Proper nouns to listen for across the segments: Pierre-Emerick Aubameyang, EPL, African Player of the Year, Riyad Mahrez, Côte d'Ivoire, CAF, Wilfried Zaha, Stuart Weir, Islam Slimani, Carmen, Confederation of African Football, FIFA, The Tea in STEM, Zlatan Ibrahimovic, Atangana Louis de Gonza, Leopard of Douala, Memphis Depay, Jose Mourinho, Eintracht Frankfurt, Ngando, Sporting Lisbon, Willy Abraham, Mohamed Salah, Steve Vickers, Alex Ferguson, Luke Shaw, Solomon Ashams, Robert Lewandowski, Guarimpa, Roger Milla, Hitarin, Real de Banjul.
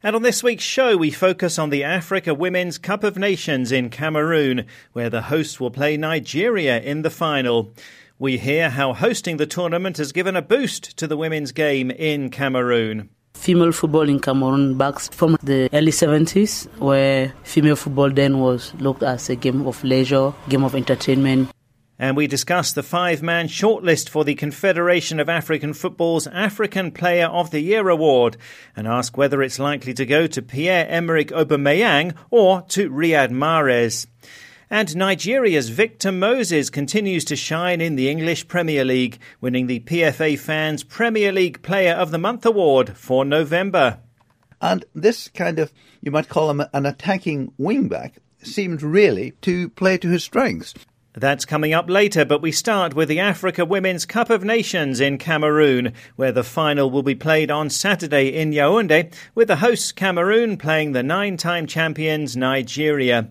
And on this week's show, we focus on the Africa Women's Cup of Nations in Cameroon, where the hosts will play Nigeria in the final. We hear how hosting the tournament has given a boost to the women's game in Cameroon. Female football in Cameroon backs from the early 70s, where female football then was looked as a game of leisure, game of entertainment. And we discuss the five-man shortlist for the Confederation of African Football's African Player of the Year award and ask whether it's likely to go to Pierre-Emerick Aubameyang or to Riyad Mahrez. And Nigeria's Victor Moses continues to shine in the English Premier League, winning the PFA Fans Premier League Player of the Month award for November. And this kind of, you might call him an attacking wing-back, seemed really to play to his strengths. That's coming up later, but we start with the Africa Women's Cup of Nations in Cameroon, where the final will be played on Saturday in Yaoundé, with the hosts Cameroon playing the nine-time champions Nigeria.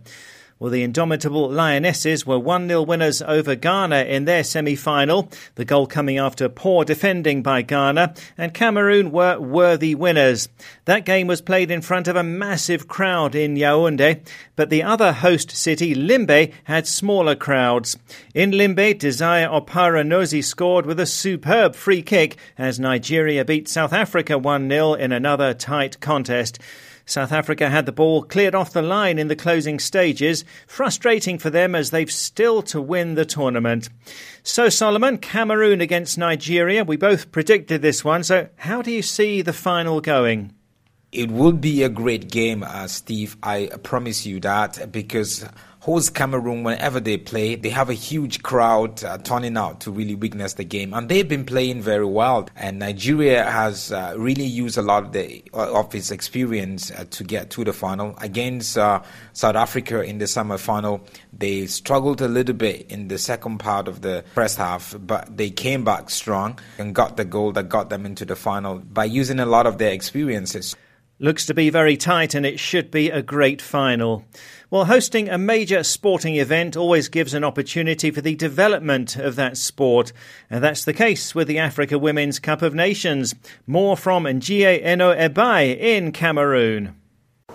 Well, the indomitable Lionesses were 1-0 winners over Ghana in their semi-final, the goal coming after poor defending by Ghana, and Cameroon were worthy winners. That game was played in front of a massive crowd in Yaoundé, but the other host city, Limbe, had smaller crowds. In Limbe, Desire Opara-Nozie scored with a superb free kick as Nigeria beat South Africa 1-0 in another tight contest. South Africa had the ball cleared off the line in the closing stages, frustrating for them as they've still to win the tournament. So, Solomon, Cameroon against Nigeria, we both predicted this one, so how do you see the final going? It will be a great game, Steve, I promise you that, because host Cameroon, whenever they play, they have a huge crowd turning out to really witness the game. And they've been playing very well. And Nigeria has really used a lot of its experience to get to the final. Against South Africa in the semi-final, they struggled a little bit in the second part of the first half, but they came back strong and got the goal that got them into the final by using a lot of their experiences. Looks to be very tight and it should be a great final. Well, hosting a major sporting event always gives an opportunity for the development of that sport. And that's the case with the Africa Women's Cup of Nations. More from Ngie Eno Ebai in Cameroon.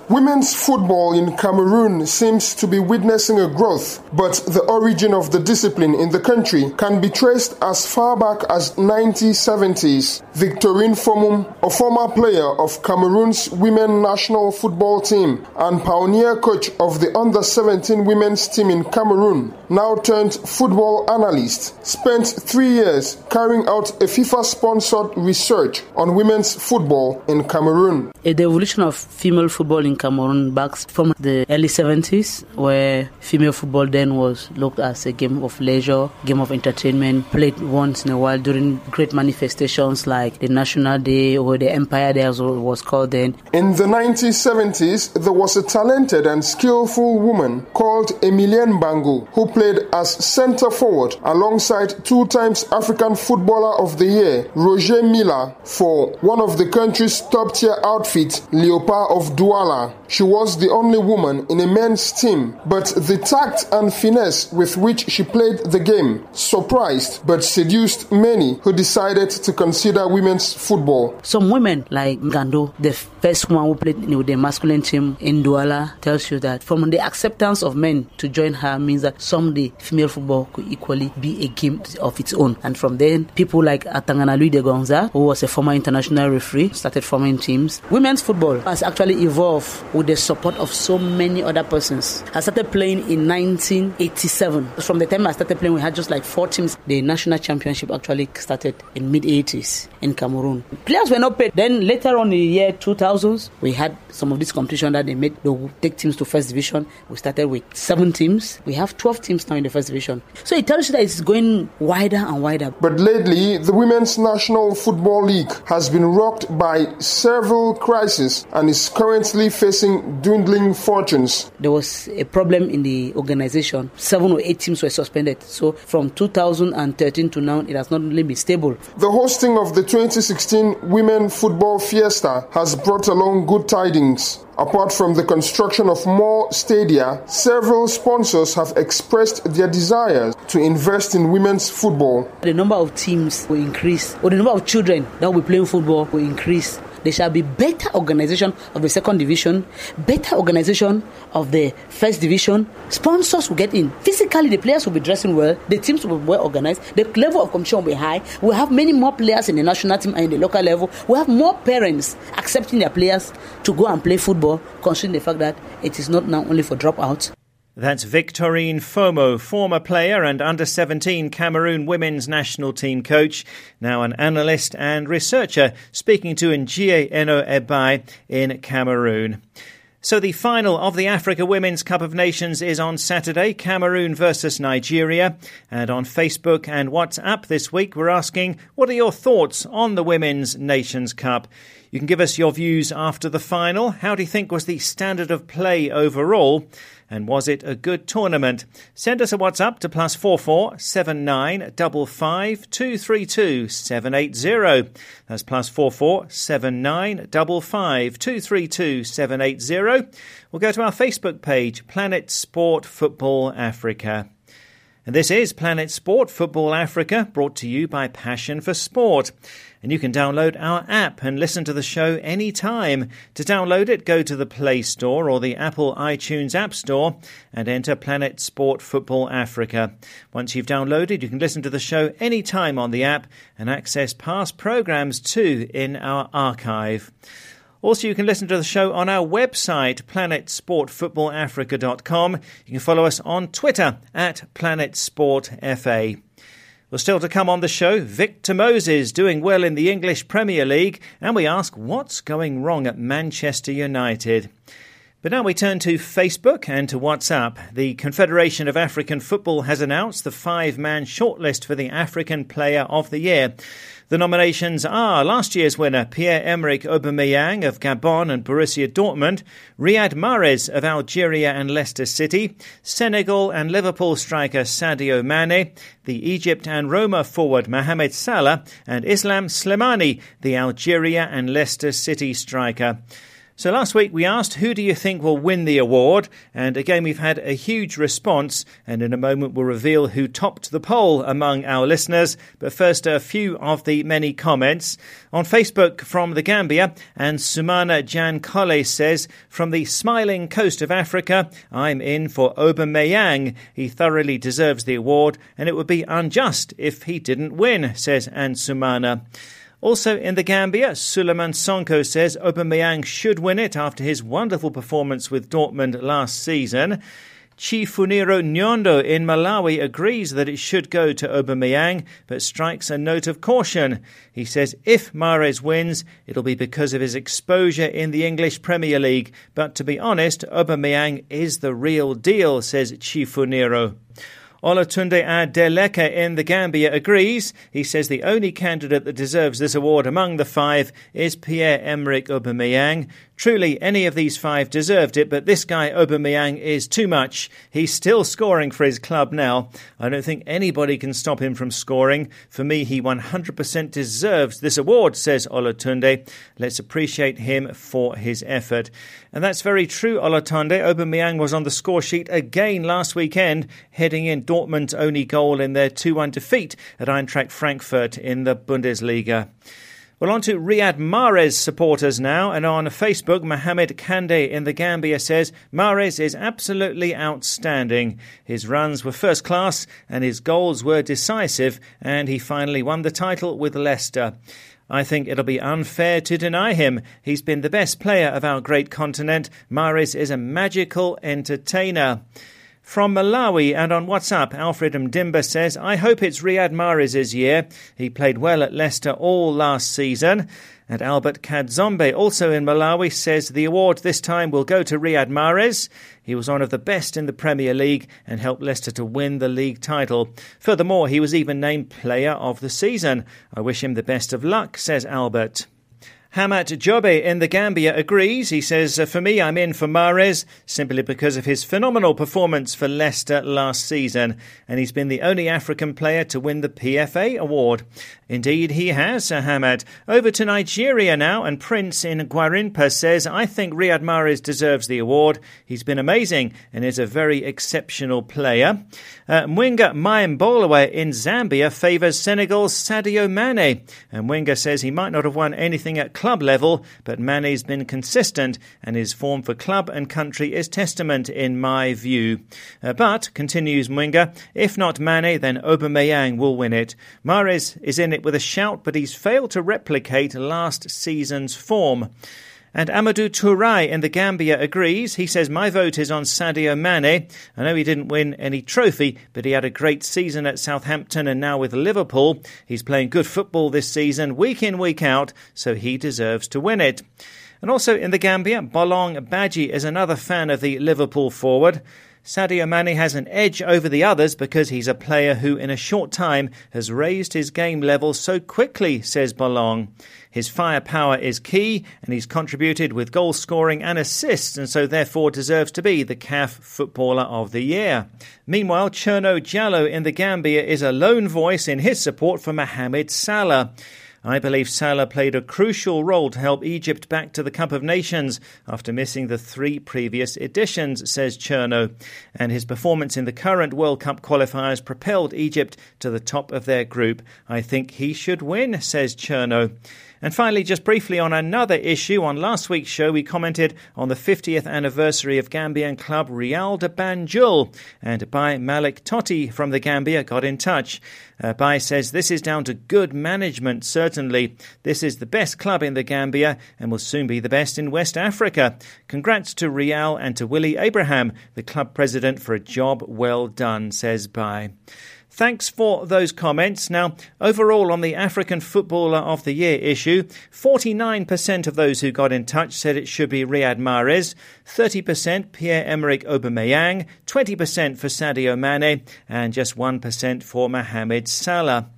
Women's football in Cameroon seems to be witnessing a growth, but the origin of the discipline in the country can be traced as far back as 1970s. Victorine Fomum, a former player of Cameroon's women national football team and pioneer coach of the under-17 women's team in Cameroon, now turned football analyst, spent 3 years carrying out a FIFA-sponsored research on women's football in Cameroon. The evolution of female football in Cameroon backs from the early 70s, where female football then was looked as a game of leisure, game of entertainment, played once in a while during great manifestations like the National Day or the Empire Day as it was called then. In the 1970s, there was a talented and skillful woman called Emilienne Bangu, who played as centre-forward alongside two times African Footballer of the Year, Roger Milla, for one of the country's top-tier outfits, Leopard of Douala. She was the only woman in a men's team, but the tact and finesse with which she played the game surprised but seduced many who decided to consider women's football. Some women like Ngando, the first one who played with the masculine team in Douala, tells you that from the acceptance of men to join her means that someday female football could equally be a game of its own. And from then, people like Atangana Louis de Gonza, who was a former international referee, started forming teams. Women's football has actually evolved with the support of so many other persons. I started playing in 1987. From the time I started playing, we had just like four teams. The national championship actually started in mid-80s in Cameroon. Players were not paid. Then later on in the year 2000s, we had some of this competition that they made. They would take teams to first division. We started with 7 teams. We have 12 teams now in the first division. So it tells you that it's going wider and wider. But lately, the Women's National Football League has been rocked by several crises and is currently facing dwindling fortunes. There was a problem in the organization. 7 or 8 teams were suspended. So from 2013 to now, it has not only been stable. The hosting of the 2016 Women Football Fiesta has brought along good tidings. Apart from the construction of more stadia, several sponsors have expressed their desire to invest in women's football. The number of teams will increase, or the number of children that will be playing football will increase. There shall be better organization of the second division, better organization of the first division. Sponsors will get in. Physically, the players will be dressing well. The teams will be well organized. The level of competition will be high. We'll have many more players in the national team and in the local level. We'll have more parents accepting their players to go and play football, considering the fact that it is not now only for dropouts. That's Victorine Fomum, former player and under-17 Cameroon women's national team coach, now an analyst and researcher, speaking to Ngie Eno Ebai in Cameroon. So the final of the Africa Women's Cup of Nations is on Saturday, Cameroon versus Nigeria. And on Facebook and WhatsApp this week, we're asking, what are your thoughts on the Women's Nations Cup? You can give us your views after the final. How do you think was the standard of play overall? And was it a good tournament? Send us a WhatsApp to +44 79 55 232 780. That's +44 79 55 232 780. We'll go to our Facebook page, Planet Sport Football Africa. And this is Planet Sport Football Africa, brought to you by Passion for Sport. And you can download our app and listen to the show anytime. To download it, go to the Play Store or the Apple iTunes App Store and enter Planet Sport Football Africa. Once you've downloaded, you can listen to the show anytime on the app and access past programmes too in our archive. Also, you can listen to the show on our website, planetsportfootballafrica.com. You can follow us on Twitter at PlanetSportFA. Well, still to come on the show, Victor Moses doing well in the English Premier League, and we ask what's going wrong at Manchester United. But now we turn to Facebook and to WhatsApp. The Confederation of African Football has announced the 5-man shortlist for the African Player of the Year. The nominations are last year's winner Pierre-Emerick Aubameyang of Gabon and Borussia Dortmund, Riyad Mahrez of Algeria and Leicester City, Senegal and Liverpool striker Sadio Mane, the Egypt and Roma forward Mohamed Salah, and Islam Slimani, the Algeria and Leicester City striker. So last week we asked, who do you think will win the award? And again, we've had a huge response. And in a moment, we'll reveal who topped the poll among our listeners. But first, a few of the many comments. On Facebook from the Gambia, and Sumana Jan Kole says, from the smiling coast of Africa, I'm in for Aubameyang. He thoroughly deserves the award, and it would be unjust if he didn't win, says Ansumana. Also in the Gambia, Suleiman Sonko says Aubameyang should win it after his wonderful performance with Dortmund last season. Chifuniro Nyondo in Malawi agrees that it should go to Aubameyang, but strikes a note of caution. He says if Mahrez wins, it'll be because of his exposure in the English Premier League. But to be honest, Aubameyang is the real deal, says Chifuniro. Olatunde Adeleke in the Gambia agrees. He says the only candidate that deserves this award among the 5 is Pierre-Emerick Aubameyang. Truly, any of these 5 deserved it, but this guy Aubameyang is too much. He's still scoring for his club now. I don't think anybody can stop him from scoring. For me, he 100% deserves this award, says Olatunde. Let's appreciate him for his effort. And that's very true, Olatunde. Aubameyang was on the score sheet again last weekend, heading in Dortmund's only goal in their 2-1 defeat at Eintracht Frankfurt in the Bundesliga. Well, on to Riyad Mahrez supporters now, and on Facebook, Mohamed Kande in the Gambia says, Mahrez is absolutely outstanding. His runs were first class and his goals were decisive, and he finally won the title with Leicester. I think it'll be unfair to deny him. He's been the best player of our great continent. Mahrez is a magical entertainer. From Malawi and on WhatsApp, Alfred Mdimba says, I hope it's Riyad Mahrez's year. He played well at Leicester all last season. And Albert Kadzombe, also in Malawi, says the award this time will go to Riyad Mahrez. He was one of the best in the Premier League and helped Leicester to win the league title. Furthermore, he was even named Player of the Season. I wish him the best of luck, says Albert. Hamat Jobe in the Gambia agrees. He says, for me, I'm in for Mahrez simply because of his phenomenal performance for Leicester last season. And he's been the only African player to win the PFA award. Indeed, he has, Sir Hamat. Over to Nigeria now, and Prince in Guarimpa says, I think Riyad Mahrez deserves the award. He's been amazing and is a very exceptional player. Mwinga Maimbola in Zambia favours Senegal's Sadio Mane. And Mwinga says he might not have won anything at club level, but Mane's been consistent and his form for club and country is testament in my view. But, continues Mwinga, if not Mane, then Aubameyang will win it. Mahrez is in it with a shout, but he's failed to replicate last season's form. And Amadou Touray in the Gambia agrees. He says, my vote is on Sadio Mane. I know he didn't win any trophy, but he had a great season at Southampton and now with Liverpool. He's playing good football this season, week in, week out, so he deserves to win it. And also in the Gambia, Bolong Badji is another fan of the Liverpool forward. Sadio Mane has an edge over the others because he's a player who in a short time has raised his game level so quickly, says Bolong. His firepower is key and he's contributed with goal scoring and assists and so therefore deserves to be the CAF Footballer of the Year. Meanwhile, Cherno Diallo in the Gambia is a lone voice in his support for Mohamed Salah. I believe Salah played a crucial role to help Egypt back to the Cup of Nations after missing the three previous editions, says Cherno. And his performance in the current World Cup qualifiers propelled Egypt to the top of their group. I think he should win, says Cherno. And finally, just briefly on another issue, on last week's show, we commented on the 50th anniversary of Gambian club Real de Banjul. And Bai Malik Totti from the Gambia got in touch. Bai says, this is down to good management, certainly. This is the best club in the Gambia and will soon be the best in West Africa. Congrats to Real and to Willy Abraham, the club president, for a job well done, says Bai. Thanks for those comments. Now, overall on the African Footballer of the Year issue, 49% of those who got in touch said it should be Riyad Mahrez, 30% Pierre-Emerick Aubameyang, 20% for Sadio Mane, and just 1% for Mohamed Salah.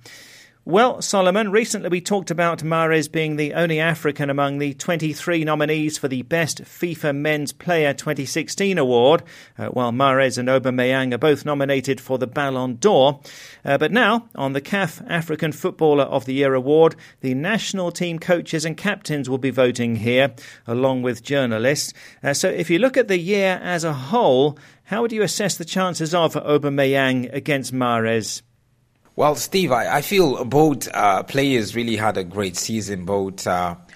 Well, Solomon, recently we talked about Mahrez being the only African among the 23 nominees for the Best FIFA Men's Player 2016 award, while Mahrez and Aubameyang are both nominated for the Ballon d'Or. But now, on the CAF African Footballer of the Year award, the national team coaches and captains will be voting here, along with journalists. So if you look at the year as a whole, how would you assess the chances of Aubameyang against Mahrez? Well, Steve, I feel both players really had a great season, both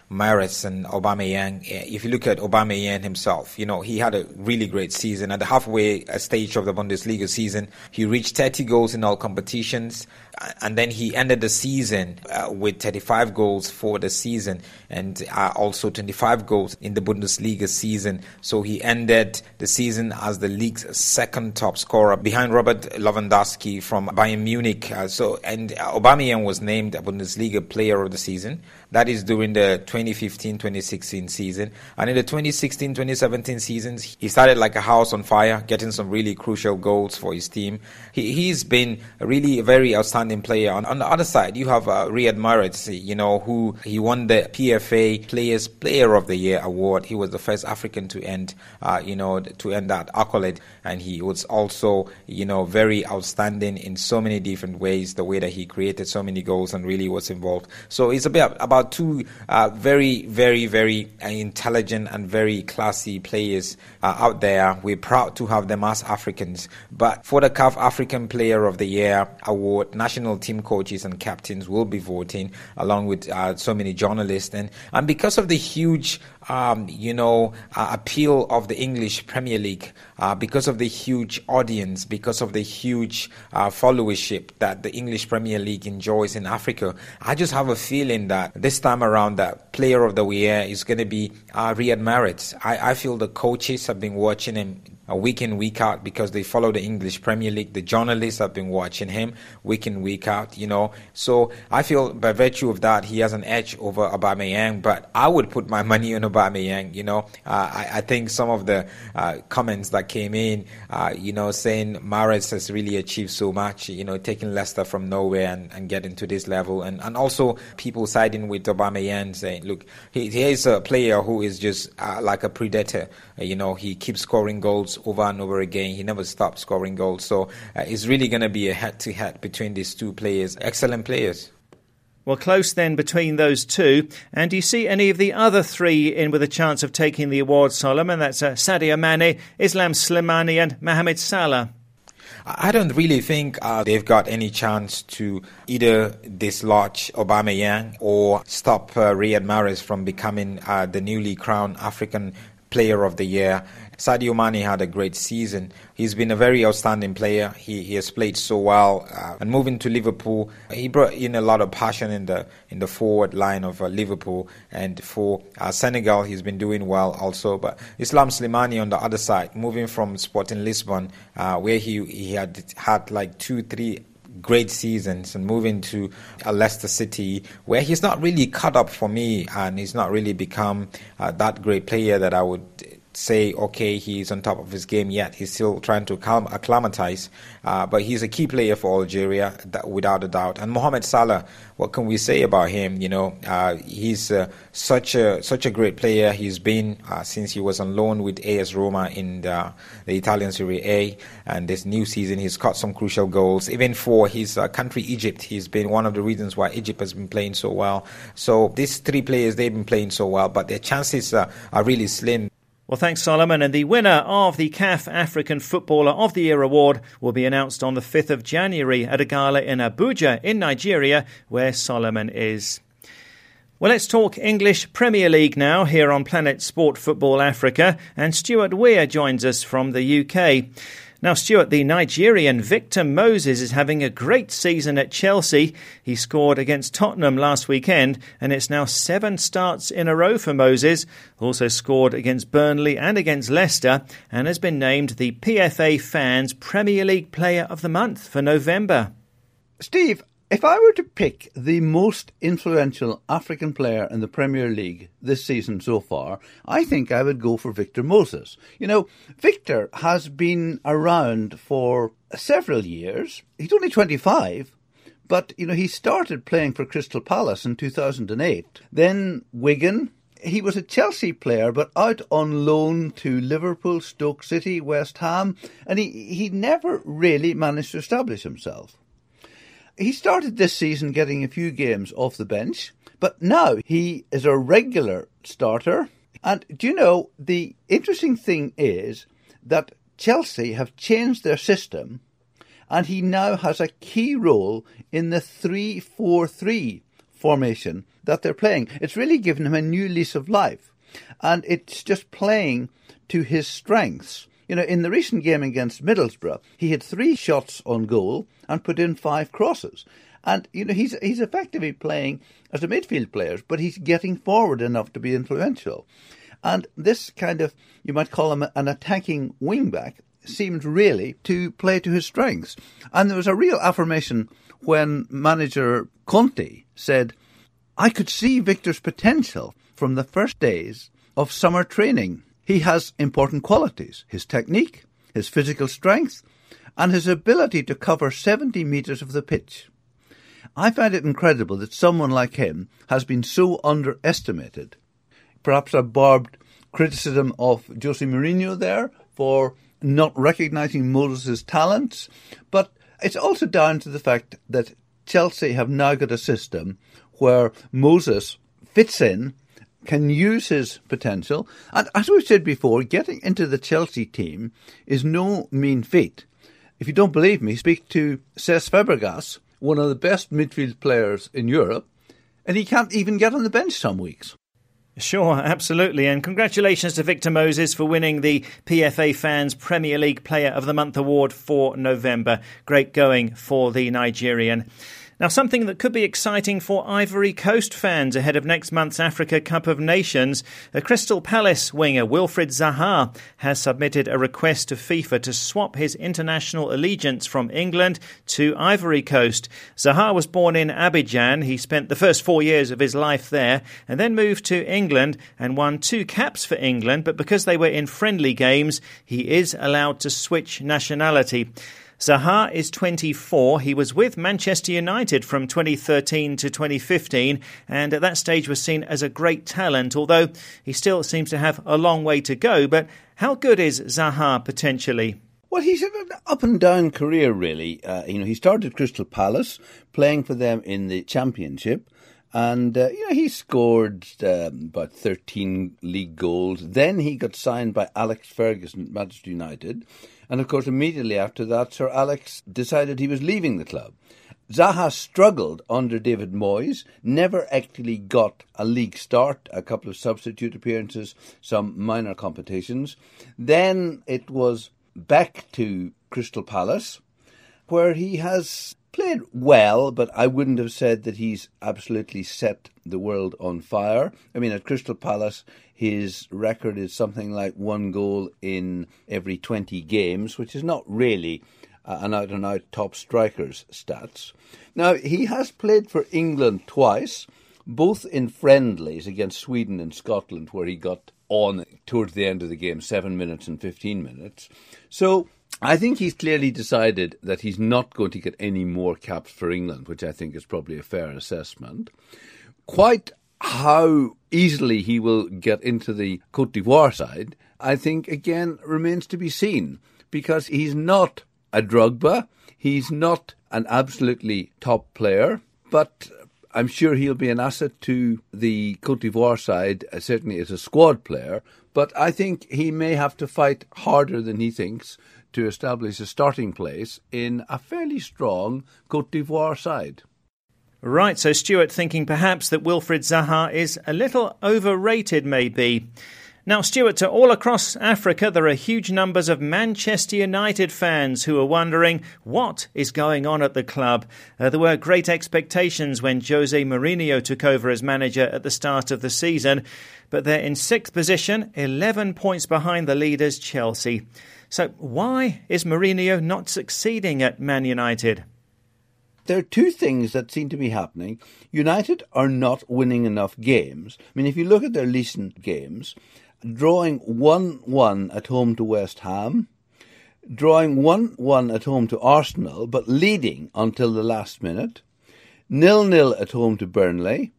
Mahrez and Aubameyang. If you look at Aubameyang himself, you know, he had a really great season. At the halfway stage of the Bundesliga season, he reached 30 goals in all competitions. And then he ended the season with 35 goals for the season and also 25 goals in the Bundesliga season. So he ended the season as the league's second top scorer behind Robert Lewandowski from Bayern Munich. And Aubameyang was named a Bundesliga player of the season. That is during the 2015-2016 season. And in the 2016-2017 seasons, he started like a house on fire, getting some really crucial goals for his team. He's been really a very outstanding player. On the other side, you have Riyad Mahrez, you know, who he won the PFA Players Player of the Year award. He was the first African to end that accolade, and he was also, you know, very outstanding in so many different ways. The way that he created so many goals and really was involved. So it's about two very, very, very intelligent and very classy players out there. We're proud to have them as Africans. But for the CAF African Player of the Year award, national team coaches and captains will be voting along with so many journalists. And because of the huge, appeal of the English Premier League, because of the huge audience, because of the huge followership that the English Premier League enjoys in Africa, I just have a feeling that this time around the Player of the Year is going to be Riyad Mahrez. I feel the coaches have been watching him week in, week out, because they follow the English Premier League. The journalists have been watching him week in, week out, you know. So I feel by virtue of that, he has an edge over Aubameyang, but I would put my money on Aubameyang, you know. I think some of the comments that came in, you know, saying Mahrez has really achieved so much, you know, taking Leicester from nowhere and getting to this level. And also people siding with Aubameyang saying, look, he is a player who is just like a predator. You know, he keeps scoring goals over and over again. He never stops scoring goals. So it's really going to be a head-to-head between these two players. Excellent players. Well, close then between those two. And do you see any of the other three in with a chance of taking the award, Solomon? That's Sadio Mane, Islam Slimani and Mohamed Salah. I don't really think they've got any chance to either dislodge Aubameyang or stop Riyad Mahrez from becoming the newly crowned African Player of the Year. Sadio Mane had a great season. He's been a very outstanding player. He has played so well. And moving to Liverpool, he brought in a lot of passion in the forward line of Liverpool. And for Senegal, he's been doing well also. But Islam Slimani on the other side, moving from Sporting Lisbon, where he had like 2-3 great seasons, and moving to Leicester City, where he's not really cut up for me, and he's not really become that great player that I would say, okay, he's on top of his game yet. He's still trying to acclimatise, but he's a key player for Algeria, that, without a doubt. And Mohamed Salah, what can we say about him? You know, he's such a great player. He's been since he was on loan with AS Roma in the Italian Serie A, and this new season he's caught some crucial goals. Even for his country Egypt, he's been one of the reasons why Egypt has been playing so well. So these three players, they've been playing so well, but their chances are really slim. Well, thanks, Solomon. And the winner of the CAF African Footballer of the Year award will be announced on the 5th of January at a gala in Abuja in Nigeria, where Solomon is. Well, let's talk English Premier League now here on Planet Sport Football Africa. And Stuart Weir joins us from the UK. Now, Stuart, the Nigerian Victor Moses is having a great season at Chelsea. He scored against Tottenham last weekend, and it's now 7 starts in a row for Moses. Also scored against Burnley and against Leicester, and has been named the PFA Fans Premier League Player of the Month for November. Steve, if I were to pick the most influential African player in the Premier League this season so far, I think I would go for Victor Moses. You know, Victor has been around for several years. He's only 25, but, you know, he started playing for Crystal Palace in 2008. Then Wigan. He was a Chelsea player, but out on loan to Liverpool, Stoke City, West Ham, and he never really managed to establish himself. He started this season getting a few games off the bench, but now he is a regular starter. And do you know, the interesting thing is that Chelsea have changed their system, and he now has a key role in the 3-4-3 formation that they're playing. It's really given him a new lease of life, and it's just playing to his strengths. You know, in the recent game against Middlesbrough, he had 3 shots on goal and put in 5 crosses. And, you know, he's effectively playing as a midfield player, but he's getting forward enough to be influential. And this kind of, you might call him an attacking wing-back, seemed really to play to his strengths. And there was a real affirmation when manager Conte said, "I could see Victor's potential from the first days of summer training. He has important qualities, his technique, his physical strength, and his ability to cover 70 metres of the pitch." I find it incredible that someone like him has been so underestimated. Perhaps a barbed criticism of Jose Mourinho there for not recognising Moses' talents, but it's also down to the fact that Chelsea have now got a system where Moses fits in, can use his potential. And as we've said before, getting into the Chelsea team is no mean feat. If you don't believe me, speak to Cesc Fabregas, one of the best midfield players in Europe, and he can't even get on the bench some weeks. Sure, absolutely. And congratulations to Victor Moses for winning the PFA Fans Premier League Player of the Month award for November. Great going for the Nigerian. Now, something that could be exciting for Ivory Coast fans ahead of next month's Africa Cup of Nations. Crystal Palace winger Wilfried Zaha has submitted a request to FIFA to swap his international allegiance from England to Ivory Coast. Zaha was born in Abidjan. He spent the first 4 years of his life there and then moved to England and won 2 caps for England. But because they were in friendly games, he is allowed to switch nationality. Zaha is 24. He was with Manchester United from 2013 to 2015 and at that stage was seen as a great talent, although he still seems to have a long way to go. But how good is Zaha potentially? Well, he's had an up-and-down career, really. He started Crystal Palace, playing for them in the Championship. And, he scored about 13 league goals. Then he got signed by Alex Ferguson at Manchester United. And, of course, immediately after that, Sir Alex decided he was leaving the club. Zaha struggled under David Moyes, never actually got a league start, a couple of substitute appearances, some minor competitions. Then it was back to Crystal Palace, where he has played well, but I wouldn't have said that he's absolutely set the world on fire. I mean, at Crystal Palace, his record is something like 1 goal in every 20 games, which is not really an out-and-out top striker's stats. Now, he has played for England twice, both in friendlies against Sweden and Scotland, where he got on towards the end of the game, 7 minutes and 15 minutes. So I think he's clearly decided that he's not going to get any more caps for England, which I think is probably a fair assessment. Quite how easily he will get into the Côte d'Ivoire side, I think, again, remains to be seen, because he's not a Drogba, he's not an absolutely top player, but I'm sure he'll be an asset to the Côte d'Ivoire side, certainly as a squad player, but I think he may have to fight harder than he thinks to establish a starting place in a fairly strong Côte d'Ivoire side. Right, so Stuart thinking perhaps that Wilfried Zaha is a little overrated maybe. Now, Stuart, to all across Africa, there are huge numbers of Manchester United fans who are wondering what is going on at the club. There were great expectations when Jose Mourinho took over as manager at the start of the season, but they're in 6th position, 11 points behind the leaders, Chelsea. So why is Mourinho not succeeding at Man United? There are 2 things that seem to be happening. United are not winning enough games. I mean, if you look at their recent games, drawing 1-1 at home to West Ham, drawing 1-1 at home to Arsenal, but leading until the last minute, 0-0 at home to Burnley,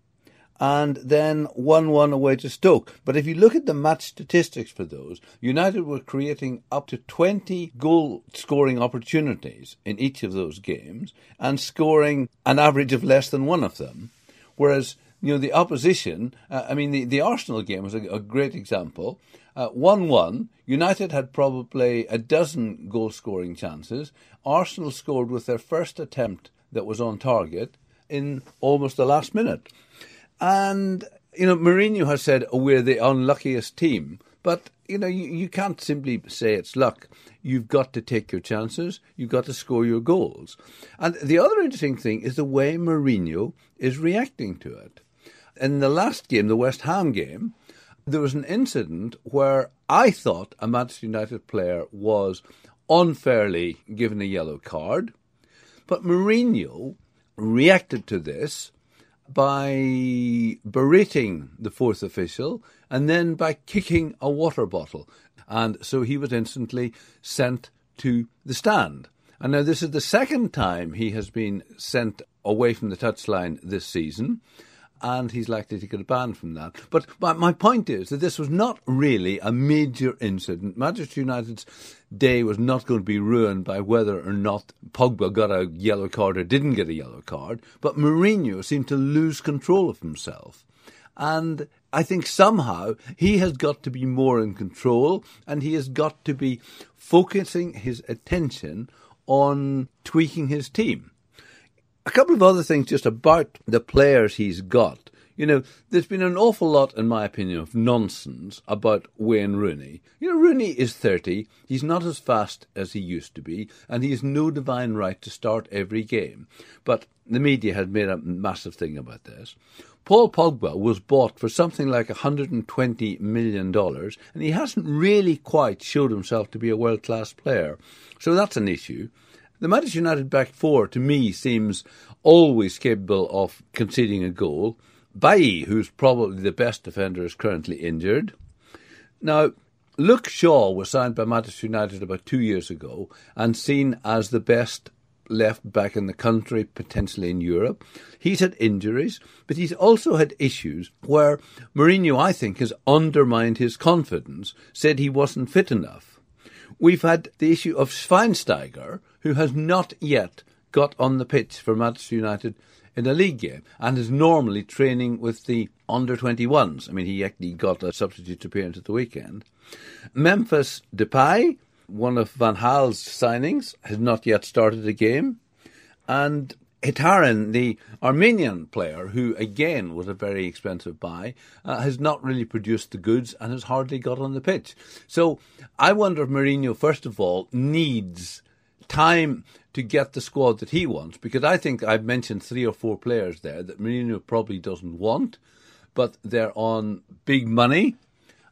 and then 1-1 away to Stoke. But if you look at the match statistics for those, United were creating up to 20 goal-scoring opportunities in each of those games and scoring an average of less than 1 of them, whereas the opposition, the Arsenal game was a great example. 1-1, United had probably a 12 goal-scoring chances. Arsenal scored with their first attempt that was on target in almost the last minute. And, Mourinho has said, we're the unluckiest team. But, you can't simply say it's luck. You've got to take your chances. You've got to score your goals. And the other interesting thing is the way Mourinho is reacting to it. In the last game, the West Ham game, there was an incident where I thought a Manchester United player was unfairly given a yellow card. But Mourinho reacted to this by berating the 4th official and then by kicking a water bottle. And so he was instantly sent to the stand. And now this is the 2nd time he has been sent away from the touchline this season, and he's likely to get a ban from that. But my point is that this was not really a major incident. Manchester United's day was not going to be ruined by whether or not Pogba got a yellow card or didn't get a yellow card, but Mourinho seemed to lose control of himself. And I think somehow he has got to be more in control, and he has got to be focusing his attention on tweaking his team. A couple of other things just about the players he's got. You know, there's been an awful lot, in my opinion, of nonsense about Wayne Rooney. You know, Rooney is 30. He's not as fast as he used to be, and he has no divine right to start every game. But the media had made a massive thing about this. Paul Pogba was bought for something like $120 million, and he hasn't really quite showed himself to be a world-class player. So that's an issue. The Manchester United back four, to me, seems always capable of conceding a goal. Bailly, who's probably the best defender, is currently injured. Now, Luke Shaw was signed by Manchester United about 2 years ago and seen as the best left back in the country, potentially in Europe. He's had injuries, but he's also had issues where Mourinho, I think, has undermined his confidence, said he wasn't fit enough. We've had the issue of Schweinsteiger, who has not yet got on the pitch for Manchester United in a league game and is normally training with the under-21s. I mean, he actually got a substitute appearance at the weekend. Memphis Depay, one of Van Gaal's signings, has not yet started a game. And Hitarin, the Armenian player, who again was a very expensive buy, has not really produced the goods and has hardly got on the pitch. So I wonder if Mourinho, first of all, needs time to get the squad that he wants, because I think I've mentioned 3 or 4 players there that Mourinho probably doesn't want, but they're on big money,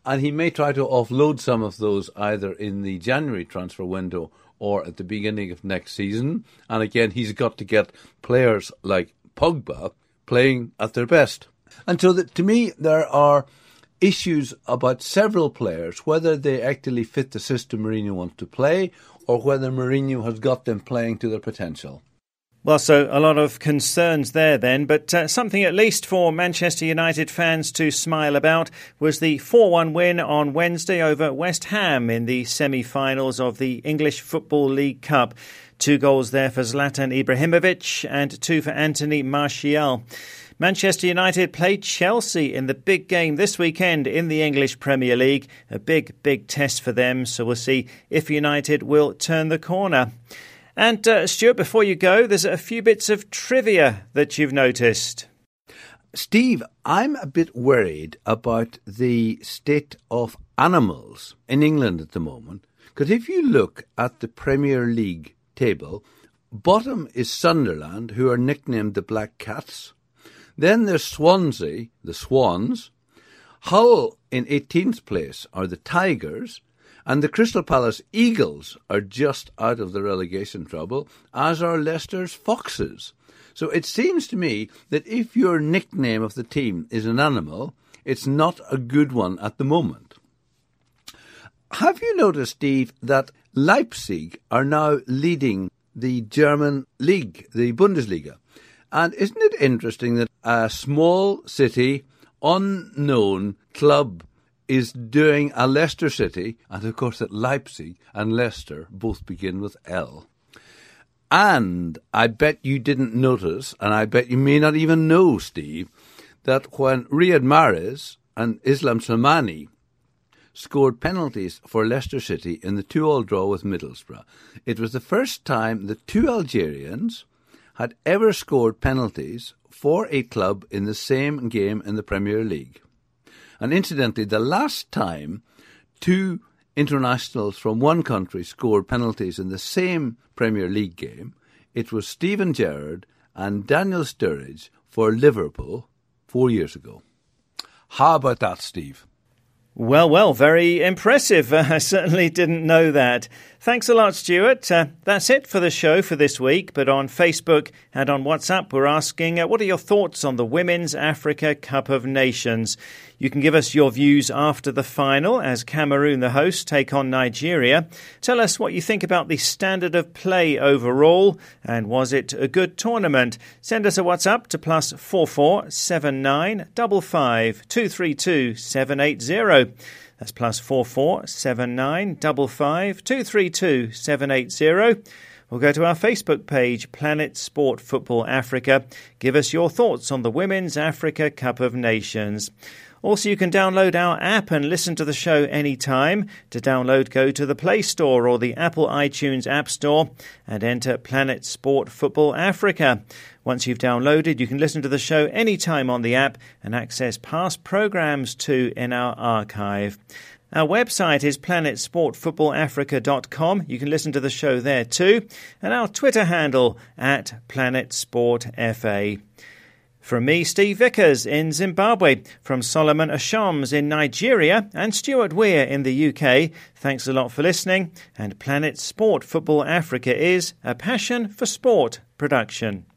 and he may try to offload some of those either in the January transfer window or at the beginning of next season. And again, he's got to get players like Pogba playing at their best. And so that, to me, there are issues about several players, whether they actually fit the system Mourinho wants to play or whether Mourinho has got them playing to their potential. Well, so a lot of concerns there then, but something at least for Manchester United fans to smile about was the 4-1 win on Wednesday over West Ham in the semi-finals of the English Football League Cup. 2 goals there for Zlatan Ibrahimovic and 2 for Anthony Martial. Manchester United played Chelsea in the big game this weekend in the English Premier League. A big, big test for them, so we'll see if United will turn the corner. And Stuart, before you go, there's a few bits of trivia that you've noticed. Steve, I'm a bit worried about the state of animals in England at the moment, because if you look at the Premier League table, bottom is Sunderland, who are nicknamed the Black Cats. Then there's Swansea, the Swans. Hull in 18th place are the Tigers. And the Crystal Palace Eagles are just out of the relegation trouble, as are Leicester's Foxes. So it seems to me that if your nickname of the team is an animal, it's not a good one at the moment. Have you noticed, Steve, that Leipzig are now leading the German league, the Bundesliga? And isn't it interesting that a small city, unknown club is doing a Leicester City, and of course that Leipzig and Leicester both begin with L. And I bet you didn't notice, and I bet you may not even know, Steve, that when Riyad Mahrez and Islam Slimani scored penalties for Leicester City in the 2-2 draw with Middlesbrough, it was the first time the 2 Algerians had ever scored penalties for a club in the same game in the Premier League. And incidentally, the last time 2 internationals from one country scored penalties in the same Premier League game, it was Steven Gerrard and Daniel Sturridge for Liverpool 4 years ago. How about that, Steve? Well, very impressive. I certainly didn't know that. Thanks a lot, Stuart. That's it for the show for this week. But on Facebook and on WhatsApp, we're asking, what are your thoughts on the Women's Africa Cup of Nations? You can give us your views after the final as Cameroon, the host, take on Nigeria. Tell us what you think about the standard of play overall and was it a good tournament? Send us a WhatsApp to +44 79 55 232 780. That's +44 79 55 232 780. We'll go to our Facebook page, Planet Sport Football Africa. Give us your thoughts on the Women's Africa Cup of Nations. Also, you can download our app and listen to the show anytime. To download, go to the Play Store or the Apple iTunes App Store and enter Planet Sport Football Africa. Once you've downloaded, you can listen to the show anytime on the app and access past programmes too in our archive. Our website is planetsportfootballafrica.com. You can listen to the show there too. And our Twitter handle @PlanetSportFA. From me, Steve Vickers in Zimbabwe, from Solomon Ashams in Nigeria and Stuart Weir in the UK, thanks a lot for listening. And Planet Sport Football Africa is a Passion for Sport production.